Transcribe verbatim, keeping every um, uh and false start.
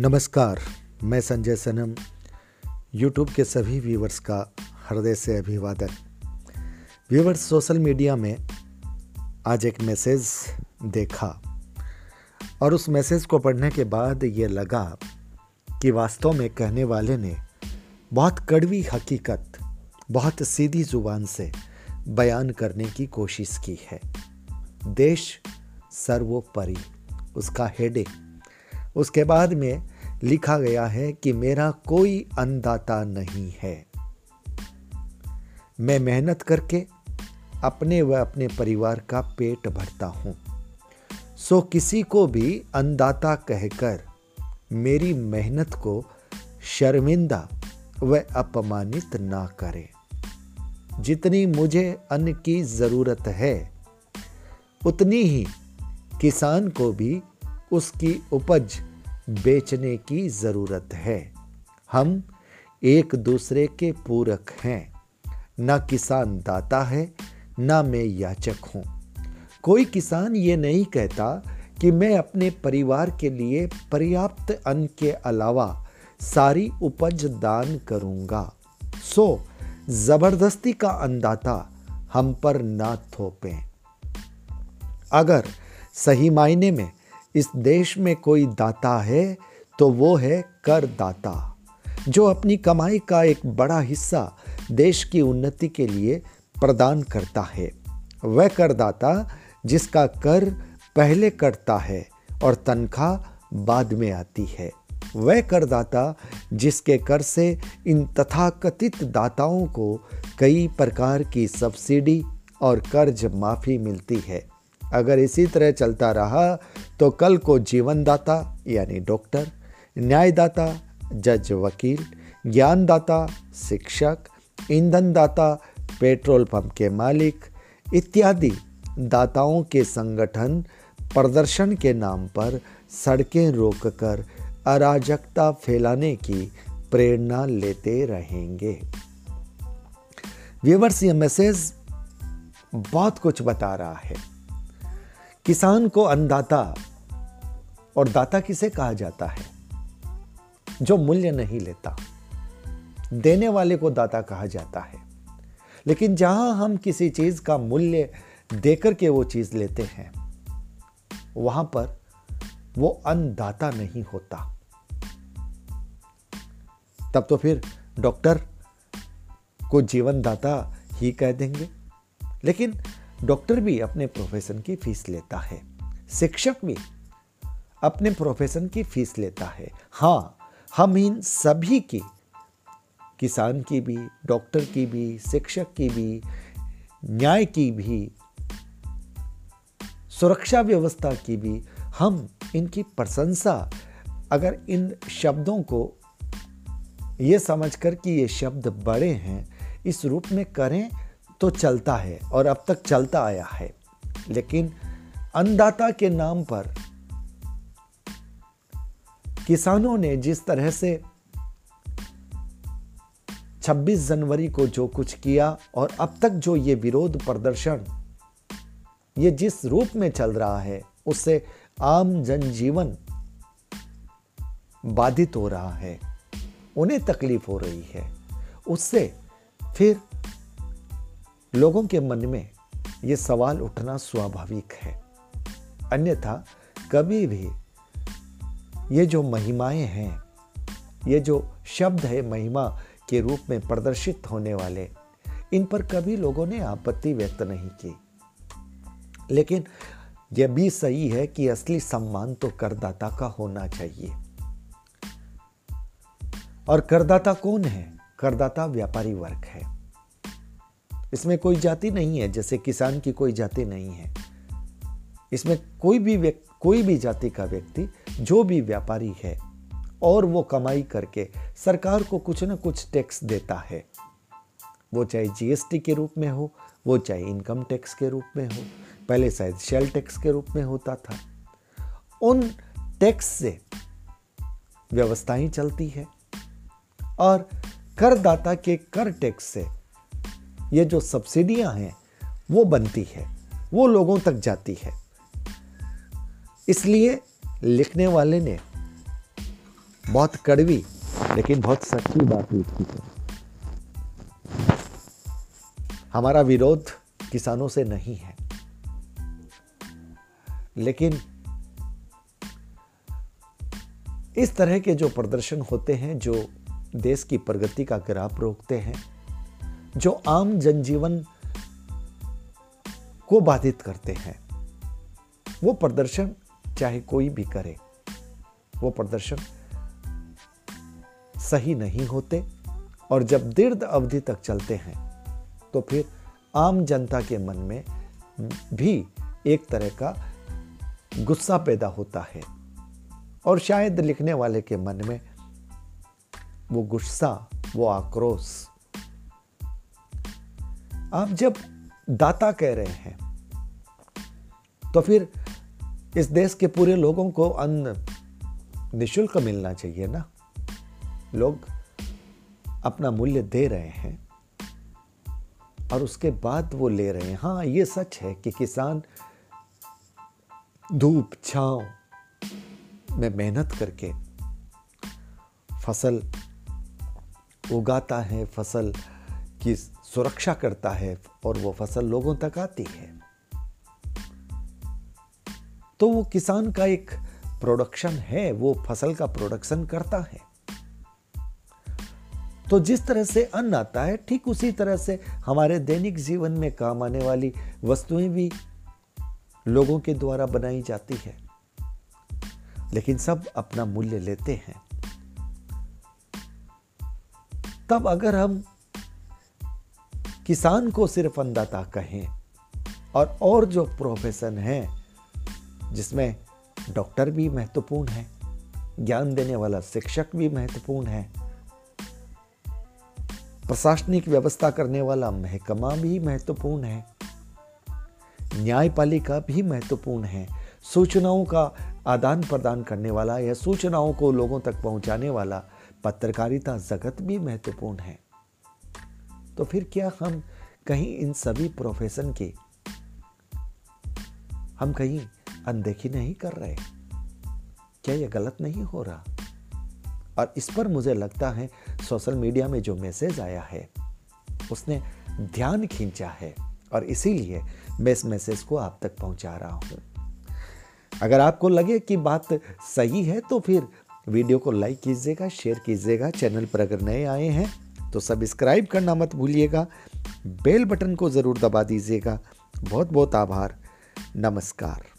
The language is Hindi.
नमस्कार, मैं संजय सनम यूट्यूब के सभी व्यूवर्स का हृदय से अभिवादन। व्यूवर्स, सोशल मीडिया में आज एक मैसेज देखा और उस मैसेज को पढ़ने के बाद ये लगा कि वास्तव में कहने वाले ने बहुत कड़वी हकीकत बहुत सीधी जुबान से बयान करने की कोशिश की है। देश सर्वोपरि, उसका हेडिंग। उसके बाद में लिखा गया है कि मेरा कोई अन्नदाता नहीं है, मैं मेहनत करके अपने व अपने परिवार का पेट भरता हूँ, सो किसी को भी अन्नदाता कहकर मेरी मेहनत को शर्मिंदा व अपमानित ना करें। जितनी मुझे अन्न की ज़रूरत है उतनी ही किसान को भी उसकी उपज बेचने की ज़रूरत है। हम एक दूसरे के पूरक हैं, ना किसान दाता है ना मैं याचक हूँ। कोई किसान ये नहीं कहता कि मैं अपने परिवार के लिए पर्याप्त अन्न के अलावा सारी उपज दान करूँगा, सो ज़बरदस्ती का अन्नदाता हम पर ना थोपें। अगर सही मायने में इस देश में कोई दाता है तो वो है करदाता, जो अपनी कमाई का एक बड़ा हिस्सा देश की उन्नति के लिए प्रदान करता है। वह करदाता जिसका कर पहले कटता है और तनख्वाह बाद में आती है। वह करदाता जिसके कर से इन तथाकथित दाताओं को कई प्रकार की सब्सिडी और कर्ज माफ़ी मिलती है। अगर इसी तरह चलता रहा तो कल को जीवनदाता यानी डॉक्टर, न्यायदाता जज वकील, ज्ञानदाता शिक्षक, ईंधनदाता पेट्रोल पंप के मालिक इत्यादि दाताओं के संगठन प्रदर्शन के नाम पर सड़कें रोककर अराजकता फैलाने की प्रेरणा लेते रहेंगे। व्यूअर्स, ये मैसेज बहुत कुछ बता रहा है। किसान को अन्नदाता और दाता किसे कहा जाता है? जो मूल्य नहीं लेता, देने वाले को दाता कहा जाता है। लेकिन जहां हम किसी चीज का मूल्य देकर के वो चीज लेते हैं, वहां पर वो अन्नदाता नहीं होता। तब तो फिर डॉक्टर को जीवनदाता ही कह देंगे। लेकिन डॉक्टर भी अपने प्रोफेशन की फीस लेता है, शिक्षक भी अपने प्रोफेशन की फीस लेता है। हाँ, हम इन सभी की, किसान की भी, डॉक्टर की भी, शिक्षक की भी, न्याय की भी, सुरक्षा व्यवस्था की भी, हम इनकी प्रशंसा अगर इन शब्दों को ये समझकर कि ये शब्द बड़े हैं इस रूप में करें तो चलता है और अब तक चलता आया है। लेकिन अन्नदाता के नाम पर किसानों ने जिस तरह से छब्बीस जनवरी को जो कुछ किया और अब तक जो ये विरोध प्रदर्शन ये जिस रूप में चल रहा है, उससे आम जनजीवन बाधित हो रहा है, उन्हें तकलीफ हो रही है। उससे फिर लोगों के मन में ये सवाल उठना स्वाभाविक है। अन्यथा कभी भी ये जो महिमाएं हैं, ये जो शब्द है महिमा के रूप में प्रदर्शित होने वाले, इन पर कभी लोगों ने आपत्ति व्यक्त नहीं की। लेकिन यह भी सही है कि असली सम्मान तो करदाता का होना चाहिए। और करदाता कौन है? करदाता व्यापारी वर्ग है। इसमें कोई जाति नहीं है, जैसे किसान की कोई जाति नहीं है। इसमें कोई भी व्यक्ति, कोई भी जाति का व्यक्ति जो भी व्यापारी है और वो कमाई करके सरकार को कुछ ना कुछ टैक्स देता है, वो चाहे जीएसटी के रूप में हो, वो चाहे इनकम टैक्स के रूप में हो, पहले शायद सेल टैक्स के रूप में होता था। उन टैक्स से व्यवस्थाएं चलती है और करदाता के कर टैक्स से ये जो सब्सिडियां हैं वो बनती है, वो लोगों तक जाती है। इसलिए लिखने वाले ने बहुत कड़वी लेकिन बहुत सच्ची बात हुई थी। हमारा विरोध किसानों से नहीं है, लेकिन इस तरह के जो प्रदर्शन होते हैं, जो देश की प्रगति का ग्राफ रोकते हैं, जो आम जनजीवन को बाधित करते हैं, वो प्रदर्शन चाहे कोई भी करे, वो प्रदर्शन सही नहीं होते। और जब दीर्घ अवधि तक चलते हैं तो फिर आम जनता के मन में भी एक तरह का गुस्सा पैदा होता है और शायद लिखने वाले के मन में वो गुस्सा, वो आक्रोश। आप जब दाता कह रहे हैं तो फिर इस देश के पूरे लोगों को अन्न निःशुल्क मिलना चाहिए ना। लोग अपना मूल्य दे रहे हैं और उसके बाद वो ले रहे हैं। हाँ, ये सच है कि किसान धूप छांव में मेहनत करके फसल उगाता है, फसल की सुरक्षा करता है और वो फसल लोगों तक आती है, तो वो किसान का एक प्रोडक्शन है, वो फसल का प्रोडक्शन करता है। तो जिस तरह से अन्न आता है, ठीक उसी तरह से हमारे दैनिक जीवन में काम आने वाली वस्तुएं भी लोगों के द्वारा बनाई जाती है, लेकिन सब अपना मूल्य लेते हैं। तब अगर हम किसान को सिर्फ अन्नदाता कहें और और जो प्रोफेशन है जिसमें डॉक्टर भी महत्वपूर्ण है, ज्ञान देने वाला शिक्षक भी महत्वपूर्ण है, प्रशासनिक व्यवस्था करने वाला महकमा भी महत्वपूर्ण है, न्यायपालिका भी महत्वपूर्ण है, सूचनाओं का आदान प्रदान करने वाला या सूचनाओं को लोगों तक पहुंचाने वाला पत्रकारिता जगत भी महत्वपूर्ण है। तो फिर क्या हम कहीं इन सभी प्रोफेशन की हम कहीं अनदेखी नहीं कर रहे? क्या यह गलत नहीं हो रहा? और इस पर मुझे लगता है सोशल मीडिया में जो मैसेज आया है उसने ध्यान खींचा है और इसीलिए मैं इस मैसेज को आप तक पहुंचा रहा हूं। अगर आपको लगे कि बात सही है तो फिर वीडियो को लाइक कीजिएगा, शेयर कीजिएगा। चैनल पर अगर नए आए हैं तो सब्सक्राइब करना मत भूलिएगा, बेल बटन को ज़रूर दबा दीजिएगा। बहुत बहुत आभार, नमस्कार।